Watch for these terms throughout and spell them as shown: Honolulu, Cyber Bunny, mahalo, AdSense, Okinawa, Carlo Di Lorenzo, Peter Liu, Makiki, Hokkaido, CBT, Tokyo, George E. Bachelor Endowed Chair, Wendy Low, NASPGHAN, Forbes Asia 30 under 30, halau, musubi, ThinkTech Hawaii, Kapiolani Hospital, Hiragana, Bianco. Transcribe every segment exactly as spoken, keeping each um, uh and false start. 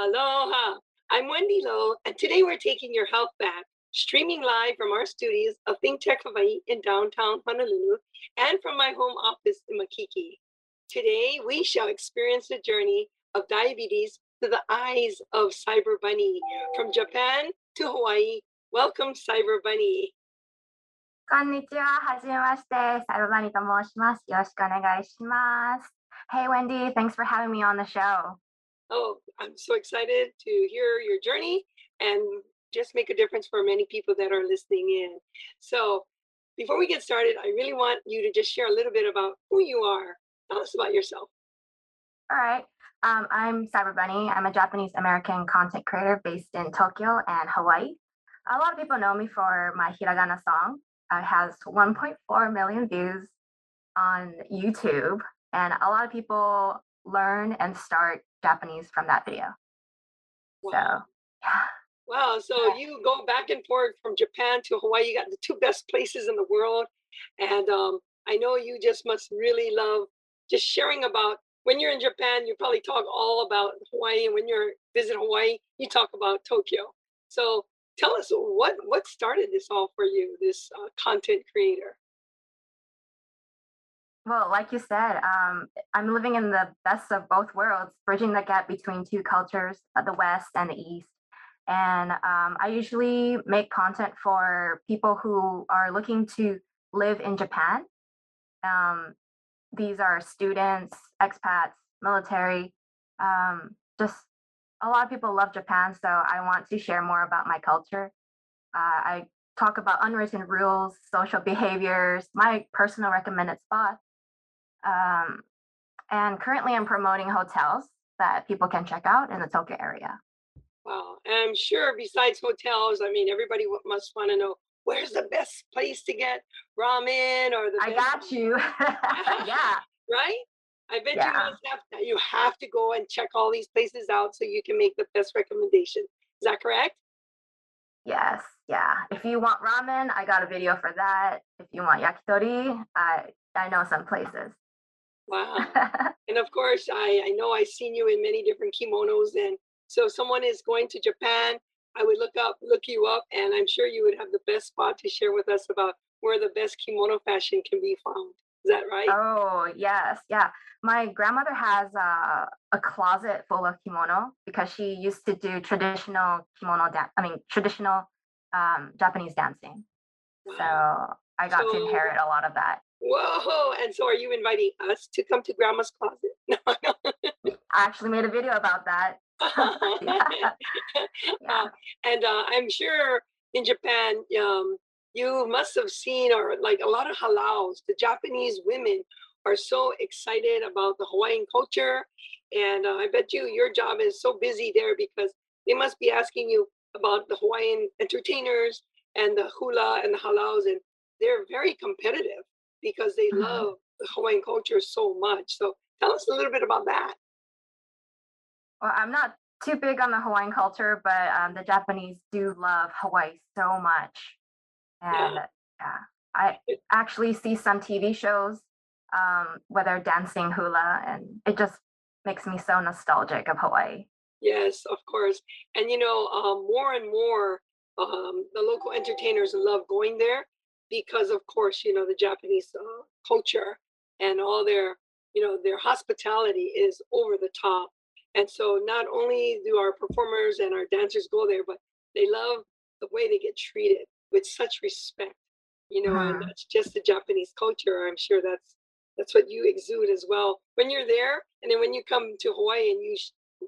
Aloha, I'm Wendy Low, and today we're taking your health back, streaming live from our studios of ThinkTech Hawaii in downtown Honolulu and from my home office in Makiki. Today, we shall experience the journey of diabetes through the eyes of Cyber Bunny. From Japan to Hawaii, welcome Cyber Bunny. Konnichiwa, hajimemashite, Cyber Bunny to moushimasu. Yoroshiku onegai shimasu. Hey Wendy, thanks for having me on the show. Oh, I'm so excited to hear your journey and just make a difference for many people that are listening in. So before we get started, I really want you to just share a little bit about who you are. Tell us about yourself. All right. Um, I'm Cyber Bunny. I'm a Japanese-American content creator based in Tokyo and Hawaii. A lot of people know me for my Hiragana song. It has one point four million views on YouTube, and a lot of people learn and start Japanese from that video. Wow. So, yeah. Wow. So yeah. You go back and forth from Japan to Hawaii. You got the two best places in the world. And um, I know you just must really love just sharing about when you're in Japan, you probably talk all about Hawaii. And when you visit Hawaii, you talk about Tokyo. So tell us what, what started this all for you, this uh, content creator? Well, like you said, um, I'm living in the best of both worlds, bridging the gap between two cultures, the West and the East. And um, I usually make content for people who are looking to live in Japan. Um, these are students, expats, military, um, just a lot of people love Japan. So I want to share more about my culture. Uh, I talk about unwritten rules, social behaviors, my personal recommended spots. Um, and currently I'm promoting hotels that people can check out in the Tokyo area. Wow. And I'm sure besides hotels, I mean, everybody must want to know where's the best place to get ramen or the I best got you. Yeah. Right? I bet yeah. you must have to, you have to go and check all these places out so you can make the best recommendation. Is that correct? Yes. Yeah. If you want ramen, I got a video for that. If you want yakitori, I I know some places. Wow. And of course, I, I know I've seen you in many different kimonos. And so if someone is going to Japan, I would look up, look you up, and I'm sure you would have the best spot to share with us about where the best kimono fashion can be found. Is that right? Oh, yes. Yeah. My grandmother has uh, a closet full of kimono because she used to do traditional kimono, da- I mean, traditional um, Japanese dancing. Wow. So I got so- to inherit a lot of that. Whoa. And so are you inviting us to come to grandma's closet? No, no. I actually made a video about that. yeah. Yeah. Uh, and uh, I'm sure in Japan, um, you must have seen or like a lot of halals, the Japanese women are so excited about the Hawaiian culture. And uh, I bet you your job is so busy there because they must be asking you about the Hawaiian entertainers and the hula and the halaus. And they're very competitive because they mm-hmm. love the Hawaiian culture so much. So tell us a little bit about that. Well, I'm not too big on the Hawaiian culture, but um, the Japanese do love Hawaii so much. And yeah, yeah I actually see some T V shows um, where they're dancing hula, and it just makes me so nostalgic of Hawaii. Yes, of course. And, you know, um, more and more, um, the local entertainers love going there because, of course, you know, the Japanese uh, culture and all their, you know, their hospitality is over the top. And so not only do our performers and our dancers go there, but they love the way they get treated with such respect, you know, mm-hmm. and that's just the Japanese culture. I'm sure that's that's what you exude as well when you're there. And then when you come to Hawaii and you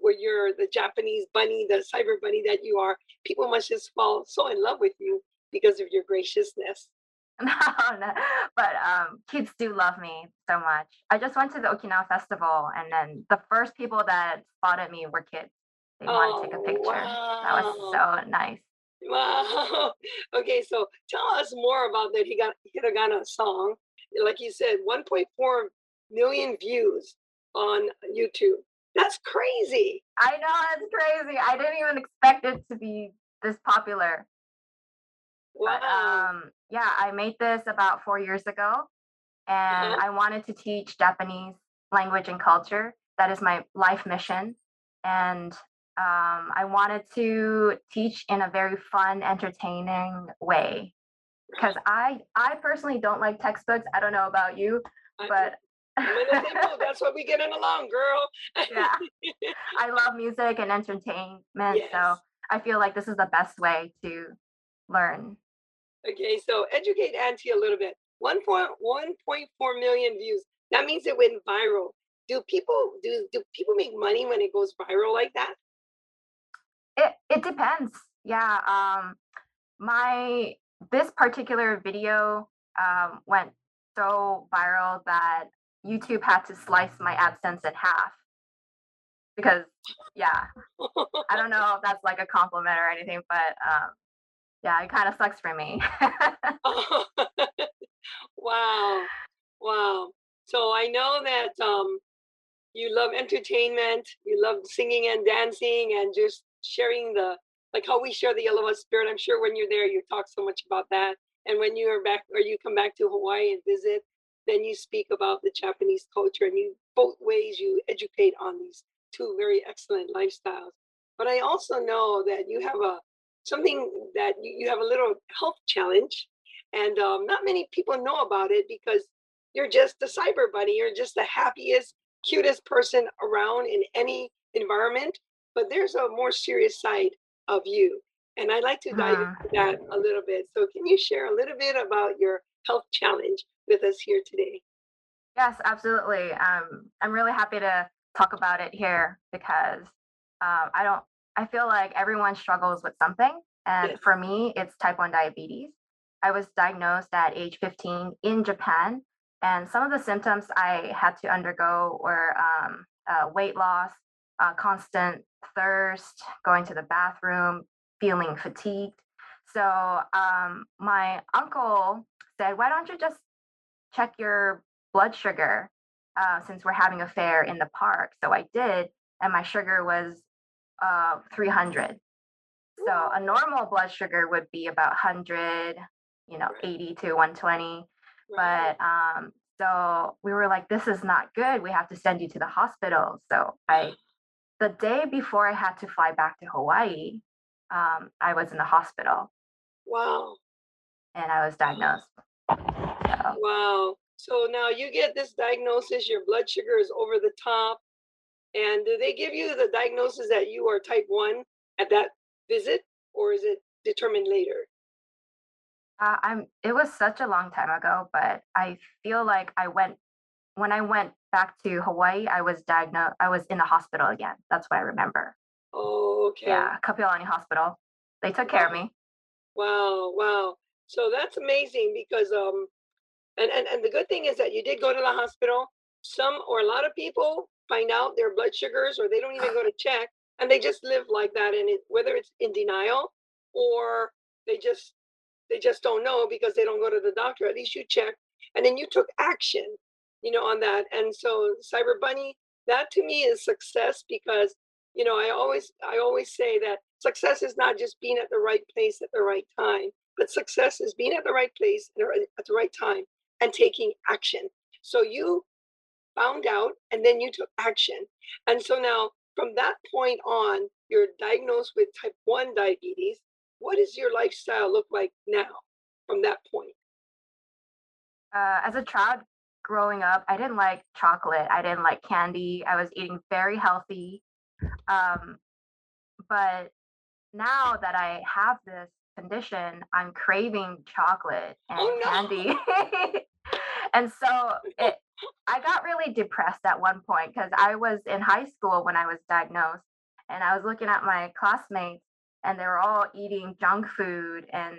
where you're the Japanese bunny, the cyber bunny that you are, people must just fall so in love with you because of your graciousness. No, no. But um, kids do love me so much. I just went to the Okinawa Festival, and then the first people that spotted me were kids. They oh, wanted to take a picture. Wow. That was so nice. Wow. Okay, so tell us more about that Hiragana song. Like you said, one point four million views on YouTube. That's crazy. I know, that's crazy. I didn't even expect it to be this popular. Wow. But, um, yeah, I made this about four years ago, and uh-huh. I wanted to teach Japanese language and culture. That is my life mission. And um, I wanted to teach in a very fun, entertaining way. Because I, I personally don't like textbooks. I don't know about you, but that's what we getting along, girl. Yeah, I love music and entertainment, yes. So I feel like this is the best way to learn. Okay, so educate Auntie a little bit. one point four million views. That means it went viral. Do people do do people make money when it goes viral like that? It it depends. Yeah. Um, my this particular video um, went so viral that YouTube had to slice my AdSense in half because, yeah, I don't know if that's like a compliment or anything, but um, yeah, it kind of sucks for me. Oh. Wow. Wow. So I know that um, you love entertainment, you love singing and dancing and just sharing the, like how we share the Yellow Bus spirit. I'm sure when you're there, you talk so much about that. And when you are back or you come back to Hawaii and visit, then you speak about the Japanese culture, and you both ways you educate on these two very excellent lifestyles. But I also know that you have a something that you, you have a little health challenge, and um, not many people know about it because you're just the Cyber Bunny. You're just the happiest, cutest person around in any environment. But there's a more serious side of you, and I'd like to dive uh-huh. into that a little bit. So can you share a little bit about your health challenge with us here today? Yes, absolutely. Um, I'm really happy to talk about it here because uh, I don't. I feel like everyone struggles with something, and yes. for me, it's type one diabetes. I was diagnosed at age fifteen in Japan, and some of the symptoms I had to undergo were um, uh, weight loss, uh, constant thirst, going to the bathroom, feeling fatigued. So um, my uncle said, "Why don't you just check your blood sugar uh, since we're having a fair in the park?" So I did, and my sugar was uh, three hundred. So a normal blood sugar would be about one hundred, you know, eighty to one twenty. But um, so we were like, "This is not good. We have to send you to the hospital." So I, the day before I had to fly back to Hawaii, um, I was in the hospital. Wow. And I was diagnosed. So. Wow. So now you get this diagnosis, your blood sugar is over the top. And do they give you the diagnosis that you are type one at that visit, or is it determined later? Uh, I'm. It was such a long time ago, but I feel like I went, when I went back to Hawaii, I was diagnosed, I was in the hospital again. That's what I remember. Oh, okay. Yeah, Kapiolani Hospital. They took care wow. of me. Wow, wow. So that's amazing because, um, and, and, and the good thing is that you did go to the hospital. Some or a lot of people find out their blood sugars, or they don't even go to check, and they just live like that. And it, whether it's in denial or they just they just don't know because they don't go to the doctor. At least you checked, and then you took action, you know, on that. And so Cyber Bunny, that to me is success because, you know, I always I always say that success is not just being at the right place at the right time. But success is being at the right place at the right time and taking action. So you found out and then you took action. And so now from that point on, you're diagnosed with type one diabetes. What does your lifestyle look like now from that point? Uh, as a child growing up, I didn't like chocolate. I didn't like candy. I was eating very healthy. Um, but now that I have this condition, I'm craving chocolate and oh, no. candy. And so it, I got really depressed at one point because I was in high school when I was diagnosed, and I was looking at my classmates and they were all eating junk food, and,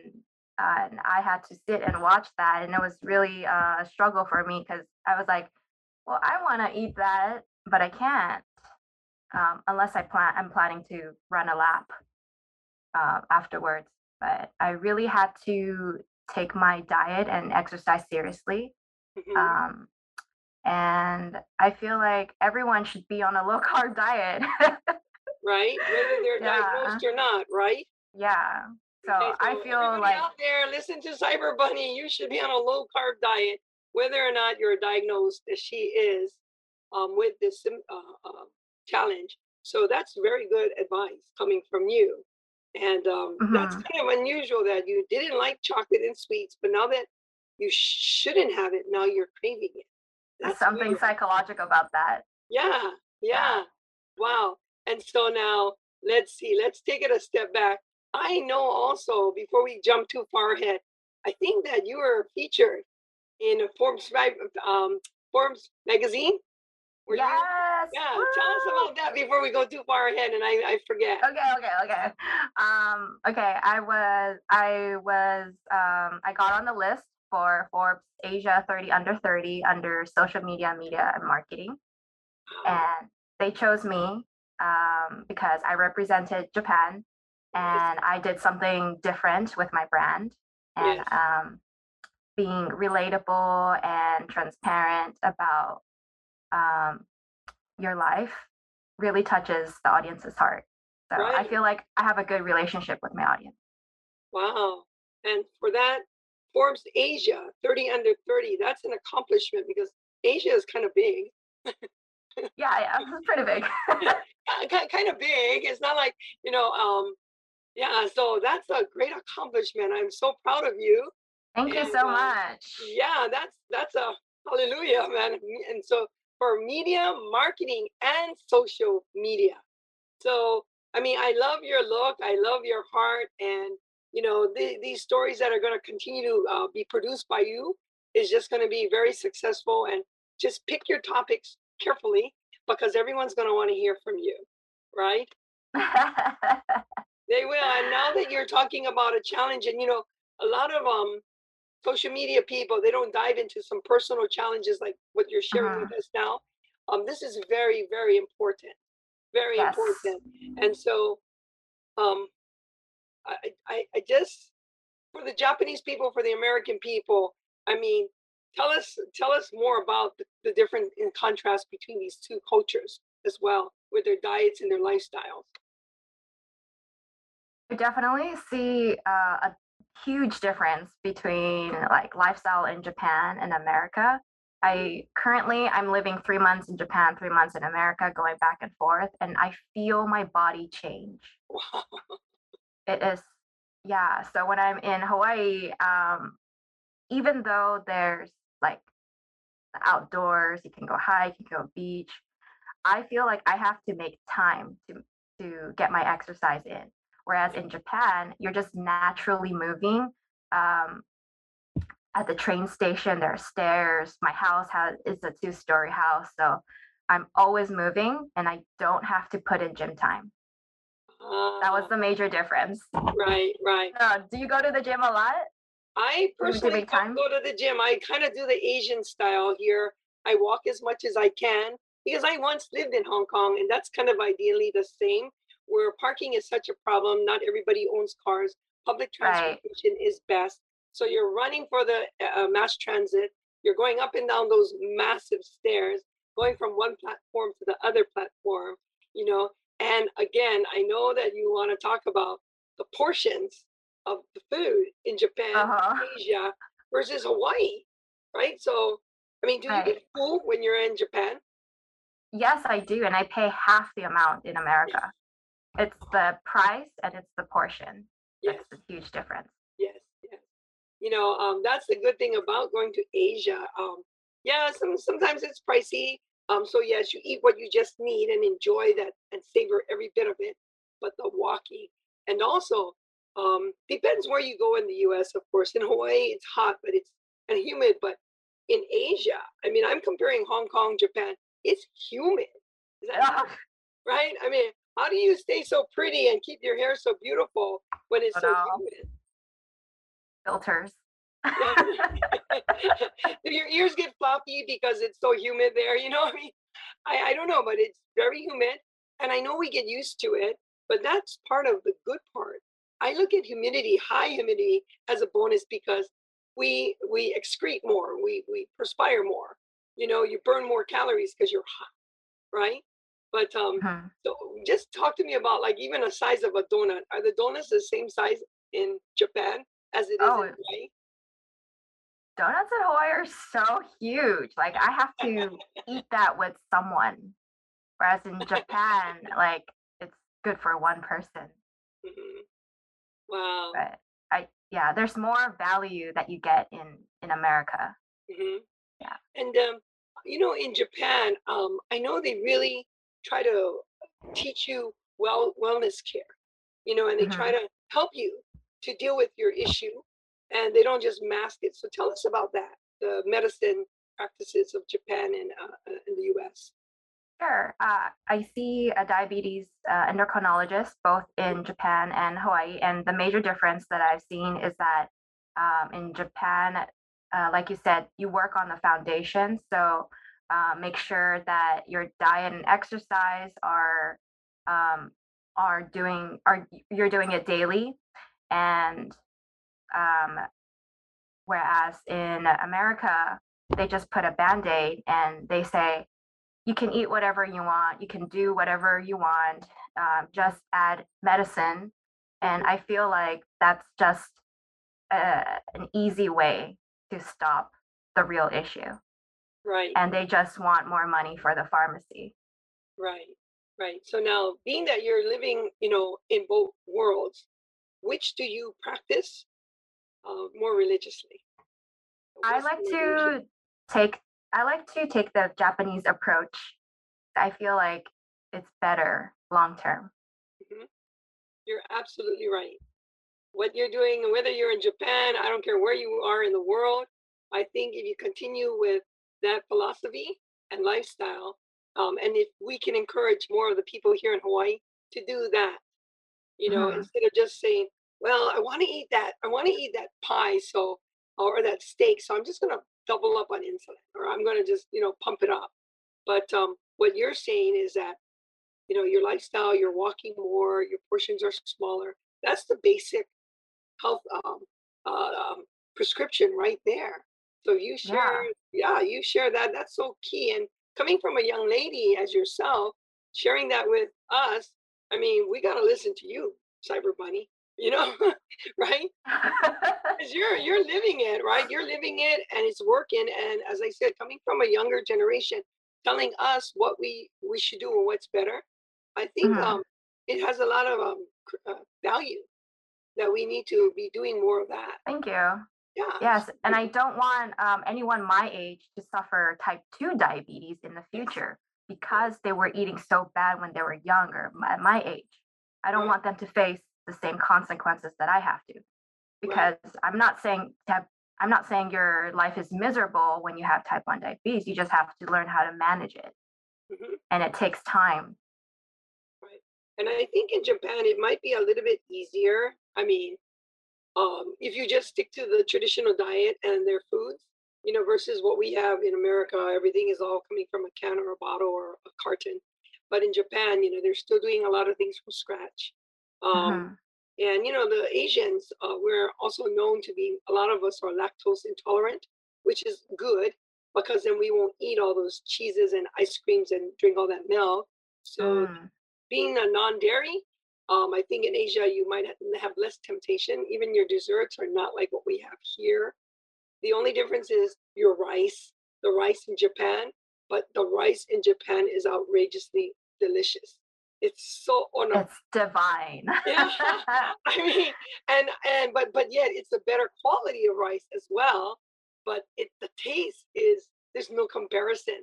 uh, and I had to sit and watch that, and it was really uh, a struggle for me because I was like, well, I want to eat that, but I can't um, unless I plan I'm planning to run a lap uh, afterwards. But I really had to take my diet and exercise seriously. Mm-hmm. Um, and I feel like everyone should be on a low-carb diet. Right? Whether they're yeah. diagnosed or not, right? Yeah. So, okay, so I feel like... out there, listen to Cyber Bunny. You should be on a low-carb diet, whether or not you're diagnosed, as she is, um, with this uh, uh, challenge. So that's very good advice coming from you. And um, mm-hmm. that's kind of unusual that you didn't like chocolate and sweets, but now that you shouldn't have it, now you're craving it. That's There's something weird. psychological about that. Yeah, yeah. Wow. And so now let's see, let's take it a step back. I know also, before we jump too far ahead, I think that you were featured in a Forbes, um, Forbes magazine. Were yes. You, yeah. Woo. Tell us about that before we go too far ahead, and I, I forget. Okay. Okay. Okay. Um. Okay. I was. I was. Um. I got on the list for Forbes Asia thirty under thirty under social media, media, and marketing, and they chose me um, because I represented Japan, and I did something different with my brand, and yes. um, being relatable and transparent about um, your life really touches the audience's heart. So right. I feel like I have a good relationship with my audience. Wow. And for that, Forbes Asia thirty under thirty, that's an accomplishment because Asia is kind of big. Yeah, yeah, it's pretty big. Kind of big. It's not like, you know, um, yeah, so that's a great accomplishment. I'm so proud of you. Thank and, you so uh, much. Yeah, that's that's a hallelujah, man. And so for media, marketing, and social media. So, I mean, I love your look. I love your heart. And, you know, the, these stories that are going to continue to uh, be produced by you is just going to be very successful. And just pick your topics carefully, because everyone's going to want to hear from you, right? They will. And now that you're talking about a challenge, and you know, a lot of um social media people, they don't dive into some personal challenges like what you're sharing uh-huh. with us now. Um, this is very, very important, very yes. important. And so, um, I, I, I just for the Japanese people, for the American people, I mean. Tell us, tell us more about the, the different in contrast between these two cultures as well, with their diets and their lifestyles. I definitely see uh, a huge difference between like lifestyle in Japan and America. I currently, I'm living three months in Japan, three months in America, going back and forth, and I feel my body change. Wow. It is, yeah. So when I'm in Hawaii, um, even though there's like outdoors, you can go hike, you can go beach. I feel like I have to make time to, to get my exercise in. Whereas in Japan, you're just naturally moving. Um, at the train station, there are stairs. My house has is a two-story house, so I'm always moving, and I don't have to put in gym time. Uh, that was the major difference. Right, right. So, do you go to the gym a lot? I personally don't go to the gym. I kind of do the Asian style here. I walk as much as I can because I once lived in Hong Kong, and that's kind of ideally the same, where parking is such a problem. Not everybody owns cars. Public transportation right. is best. So you're running for the uh, mass transit. You're going up and down those massive stairs, going from one platform to the other platform, you know. And again, I know that you want to talk about the portions of the food in Japan, uh-huh. Asia versus Hawaii, right? So, I mean, do right. you get full when you're in Japan? Yes, I do, and I pay half the amount in America. Yes. It's the price and it's the portion. Yes. That's a huge difference. Yes, yes. You know, um, that's the good thing about going to Asia. Um, yeah, some, sometimes it's pricey. Um, so yes, you eat what you just need and enjoy that and savor every bit of it. But the walking, and also. Um, depends where you go in the U S, of course. In Hawaii, it's hot, but it's and humid. But in Asia, I mean, I'm comparing Hong Kong, Japan. It's humid, is that yeah. right? I mean, how do you stay so pretty and keep your hair so beautiful when it's oh, so no. humid? Filters. Do your ears get floppy because it's so humid there? You know, I mean, I, I don't know, but it's very humid, and I know we get used to it. But that's part of the good part. I look at humidity, high humidity, as a bonus because we we excrete more, we we perspire more. You know, you burn more calories because you're hot, right? But um, mm-hmm. so just talk to me about like even the size of a donut. Are the donuts the same size in Japan as it is oh, in Hawaii? Donuts in Hawaii are so huge. Like I have to eat that with someone Whereas in Japan, like, it's good for one person. Mm-hmm. Wow. But I, yeah, there's more value that you get in, in America. Mm-hmm. Yeah. And, um, you know, in Japan, um, I know they really try to teach you well wellness care, you know, and they mm-hmm. try to help you to deal with your issue, and they don't just mask it. So tell us about that, the medicine practices of Japan and uh, in the U S. Sure. Uh, I see a diabetes uh, endocrinologist both in Japan and Hawaii, and the major difference that I've seen is that um, in Japan, uh, like you said, you work on the foundation, so uh, make sure that your diet and exercise are um, are doing are you're doing it daily, and um, whereas in America, they just put a Band-Aid and they say, you can eat whatever you want. You can do whatever you want. Um, just add medicine. And I feel like that's just a, an easy way to stop the real issue. Right. And they just want more money for the pharmacy. Right, right. So now, being that you're living, you know, in both worlds, which do you practice uh, more religiously? What's I like to take I like to take the Japanese approach. I feel like it's better long term. Mm-hmm. You're absolutely right. What you're doing, whether you're in Japan, I don't care where you are in the world, I think if you continue with that philosophy and lifestyle, um, and if we can encourage more of the people here in Hawaii to do that, you know, mm-hmm. instead of just saying, well, I want to eat that, I want to eat that pie, so or that steak, so I'm just going to double up on insulin, or I'm going to just, you know, pump it up. But um, what you're saying is that, you know, your lifestyle, you're walking more, your portions are smaller. That's the basic health um, uh, um, prescription right there. So you share, yeah. yeah, you share that. That's so key. And coming from a young lady as yourself, sharing that with us, I mean, we got to listen to you, Cyber Bunny. You know, right? Because you're you're living it, right? You're living it, and it's working. And as I said, coming from a younger generation, telling us what we we should do or what's better, I think mm-hmm. um, it has a lot of um, uh, value that we need to be doing more of that. Thank you. Yeah. Yes, and I don't want um, anyone my age to suffer type two diabetes in the future because they were eating so bad when they were younger. My, my age, I don't mm-hmm. want them to face the same consequences that I have to, because right. I'm not saying have, I'm not saying your life is miserable when you have type one diabetes. You just have to learn how to manage it, mm-hmm. and it takes time. Right, and I think in Japan it might be a little bit easier. I mean, um, if you just stick to the traditional diet and their foods, you know, versus what we have in America, everything is all coming from a can or a bottle or a carton. But in Japan, you know, they're still doing a lot of things from scratch. Um, mm-hmm. And, you know, the Asians, uh, we're also known to be, a lot of us are lactose intolerant, which is good because then we won't eat all those cheeses and ice creams and drink all that milk. So mm. being a non-dairy, um, I think in Asia, you might have less temptation. Even your desserts are not like what we have here. The only difference is your rice, the rice in Japan, but the rice in Japan is outrageously delicious. It's so honor. It's divine. Yeah. I mean, and and but but yet it's a better quality of rice as well. But it the taste is there's no comparison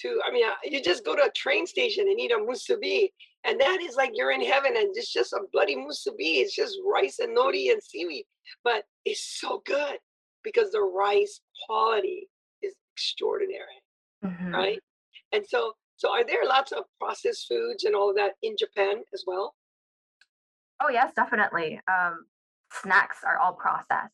to. I mean, you just go to a train station and eat a musubi, and that is like you're in heaven, and it's just a bloody musubi. It's just rice and nori and seaweed, but it's so good because the rice quality is extraordinary, mm-hmm. right? And so. So are there lots of processed foods and all of that in Japan as well? Oh, yes, definitely. Um, snacks are all processed.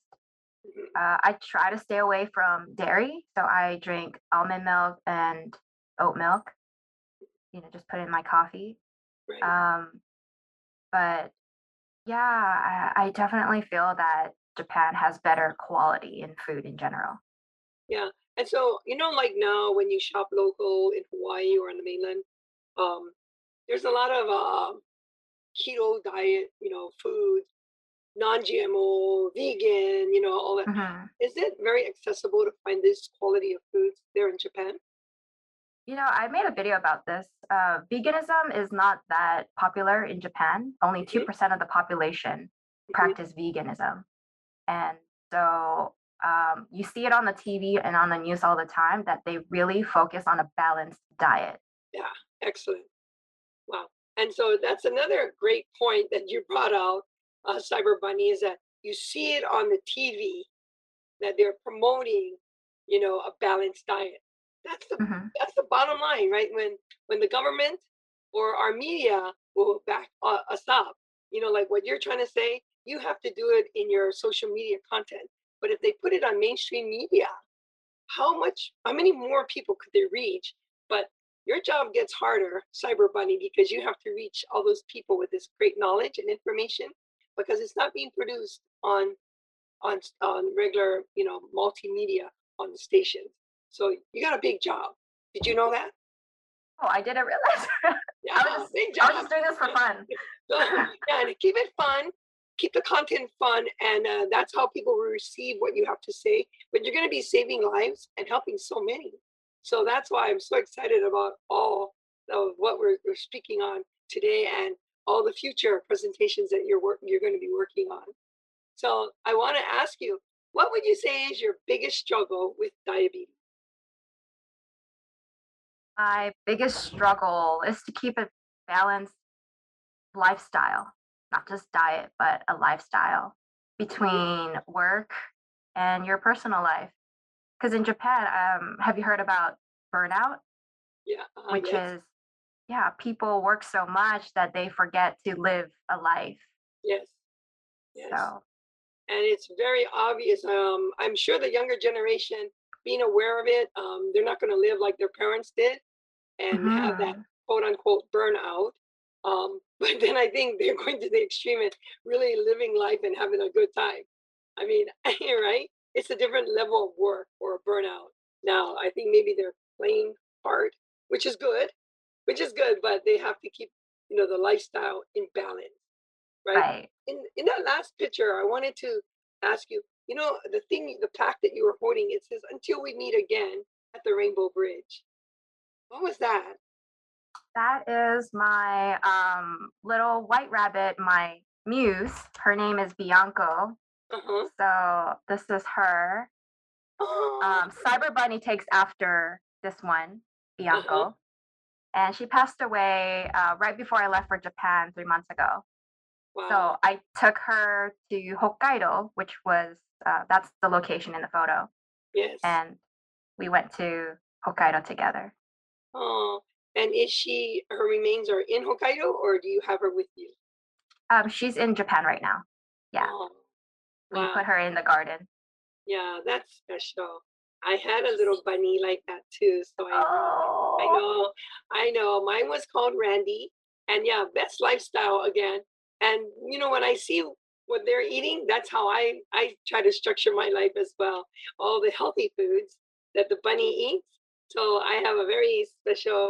Mm-hmm. Uh, I try to stay away from dairy. So I drink almond milk and oat milk, you know, just put in my coffee. Right. Um, but yeah, I, I definitely feel that Japan has better quality in food in general. Yeah. And so, you know, like now when you shop local in Hawaii or on the mainland, um, there's a lot of uh, keto diet, you know, food, non-G M O, vegan, you know, all that. Mm-hmm. Is it very accessible to find this quality of foods there in Japan? You know, I made a video about this. Uh, veganism is not that popular in Japan. Only two percent of the population practice veganism. And so um, you see it on the T V and on the news all the time that they really focus on a balanced diet. Yeah, excellent. Wow. And so that's another great point that you brought out, uh, Cyber Bunny, is that you see it on the T V that they're promoting, you know, a balanced diet. That's the mm-hmm. that's the bottom line, right? When when the government or our media will back uh, us up, you know, like what you're trying to say, you have to do it in your social media content. But if they put it on mainstream media, how much, how many more people could they reach? But your job gets harder, Cyber Bunny, because you have to reach all those people with this great knowledge and information, because it's not being produced on on on regular, you know, multimedia on the station. So you got a big job. Did you know that? Oh, I didn't realize. Yeah, I was, big job. I was just doing this for fun. So, yeah, and keep it fun. Keep the content fun. And uh, that's how people will receive what you have to say. But you're going to be saving lives and helping so many. So that's why I'm so excited about all of what we're, we're speaking on today and all the future presentations that you're, work you're going to be working on. So I want to ask you, what would you say is your biggest struggle with diabetes? My biggest struggle is to keep a balanced lifestyle, not just diet, but a lifestyle between work and your personal life. Because in Japan, um, have you heard about burnout? Yeah. Uh, Which yes. is, yeah, people work so much that they forget to live a life. Yes. Yes. So. And it's very obvious. Um, I'm sure the younger generation, being aware of it, um, they're not going to live like their parents did and mm-hmm. have that quote unquote burnout. Um, but then I think they're going to the extreme and really living life and having a good time. I mean, right? It's a different level of work or burnout. Now, I think maybe they're playing hard, which is good, which is good, but they have to keep, you know, the lifestyle in balance, right? right. In, in that last picture, I wanted to ask you, you know, the thing, the plaque that you were holding, it says, "Until we meet again at the Rainbow Bridge." What was that? That is my um, little white rabbit, my muse. Her name is Bianco. Uh-huh. So this is her. Oh. Um, Cyber Bunny takes after this one, Bianco. Uh-huh. And she passed away uh, right before I left for Japan three months ago. Wow. So I took her to Hokkaido, which was Uh, that's the location in the photo. Yes. And we went to Hokkaido together. Oh, and is she, her remains are in Hokkaido, or do you have her with you? Um, she's in Japan right now. Yeah. Oh, wow. We put her in the garden. Yeah, that's special. I had a little bunny like that too. So I, oh. I know, I know. Mine was called Randy. And yeah, best lifestyle again. And you know, when I see what they're eating, that's how I, I try to structure my life as well. All the healthy foods that the bunny eats. So I have a very special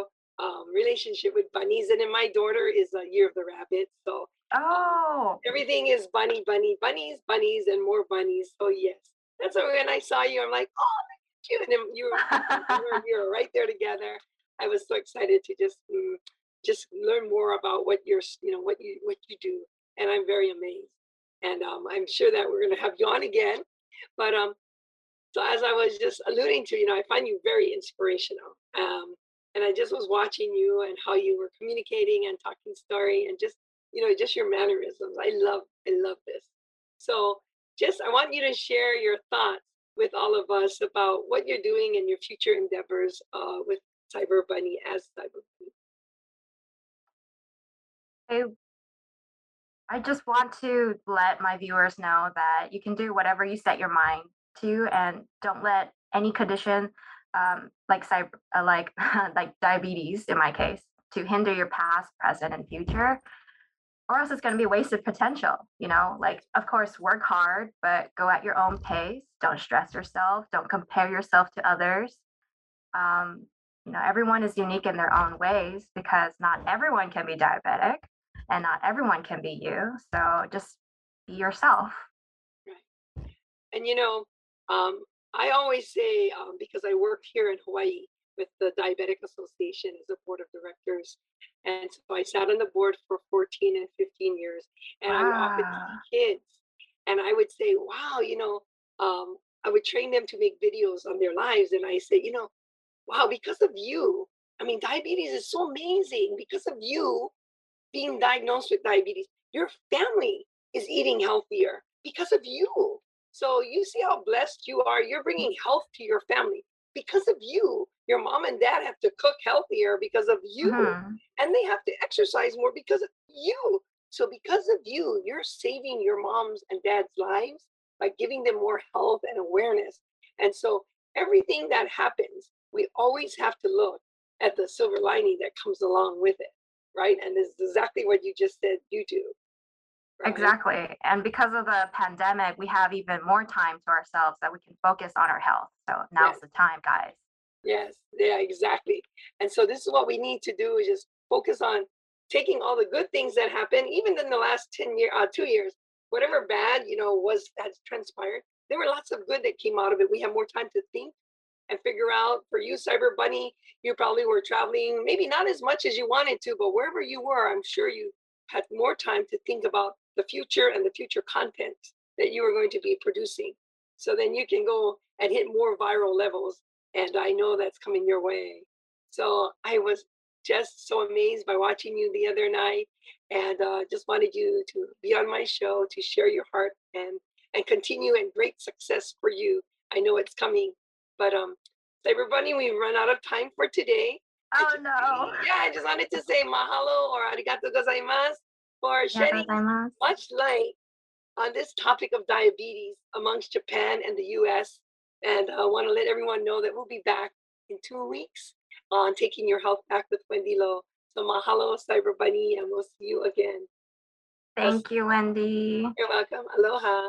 um, relationship with bunnies. And then my daughter is a year of the rabbit. So oh, um, everything is bunny, bunny, bunnies, bunnies, and more bunnies. So yes, that's why when I saw you, I'm like, oh, look at you. And then you were, you were, you were right there together. I was so excited to just, mm, just learn more about what you're, you know, what you, what you do. And I'm very amazed. And um, I'm sure that we're going to have you on again. But um, so as I was just alluding to, you know, I find you very inspirational. Um, and I just was watching you and how you were communicating and talking story and just, you know, just your mannerisms. I love, I love this. So just, I want you to share your thoughts with all of us about what you're doing and your future endeavors uh, with Cyber Bunny as Cyber Bunny. Hey. I just want to let my viewers know that you can do whatever you set your mind to, and don't let any condition um, like cyber, uh, like like diabetes, in my case, to hinder your past, present, and future, or else it's going to be wasted potential. You know, like, of course, work hard, but go at your own pace. Don't stress yourself. Don't compare yourself to others. Um, you know, everyone is unique in their own ways, because not everyone can be diabetic. And not everyone can be you. So just be yourself. Right. And, you know, um, I always say, um, because I work here in Hawaii, with the Diabetic Association as a board of directors. And so I sat on the board for fourteen and fifteen years, and wow. I would often teach kids. And I would say, wow, you know, um, I would train them to make videos on their lives. And I say, you know, wow, because of you, I mean, diabetes is so amazing. Because of you being diagnosed with diabetes, your family is eating healthier because of you. So you see how blessed you are. You're bringing health to your family. Because of you, your mom and dad have to cook healthier because of you. Mm-hmm. And they have to exercise more because of you. So because of you, you're saving your mom's and dad's lives by giving them more health and awareness. And so everything that happens, we always have to look at the silver lining that comes along with it, right? And this is exactly what you just said you do. Right? Exactly. And because of the pandemic, we have even more time to ourselves that we can focus on our health. So now's yes. the time, guys. Yes, yeah, exactly. And so this is what we need to do, is just focus on taking all the good things that happen, even in the last ten years, uh, two years, whatever bad, you know, was that's transpired. There were lots of good that came out of it. We have more time to think and figure out. For you, Cyber Bunny, you probably were traveling, maybe not as much as you wanted to, but wherever you were, I'm sure you had more time to think about the future and the future content that you are going to be producing. So then you can go and hit more viral levels. And I know that's coming your way. So I was just so amazed by watching you the other night, and uh, just wanted you to be on my show to share your heart and and continue, and great success for you. I know it's coming. But um, Cyber Bunny, we've run out of time for today. Oh, just, no. Yeah, I just wanted to say mahalo or arigatou gozaimasu for shedding much light on this topic of diabetes amongst Japan and the U S. And I uh, want to let everyone know that we'll be back in two weeks on Taking Your Health Back with Wendy Low. So mahalo, Cyber Bunny, and we'll see you again. Thank you, Wendy. You're welcome. Aloha.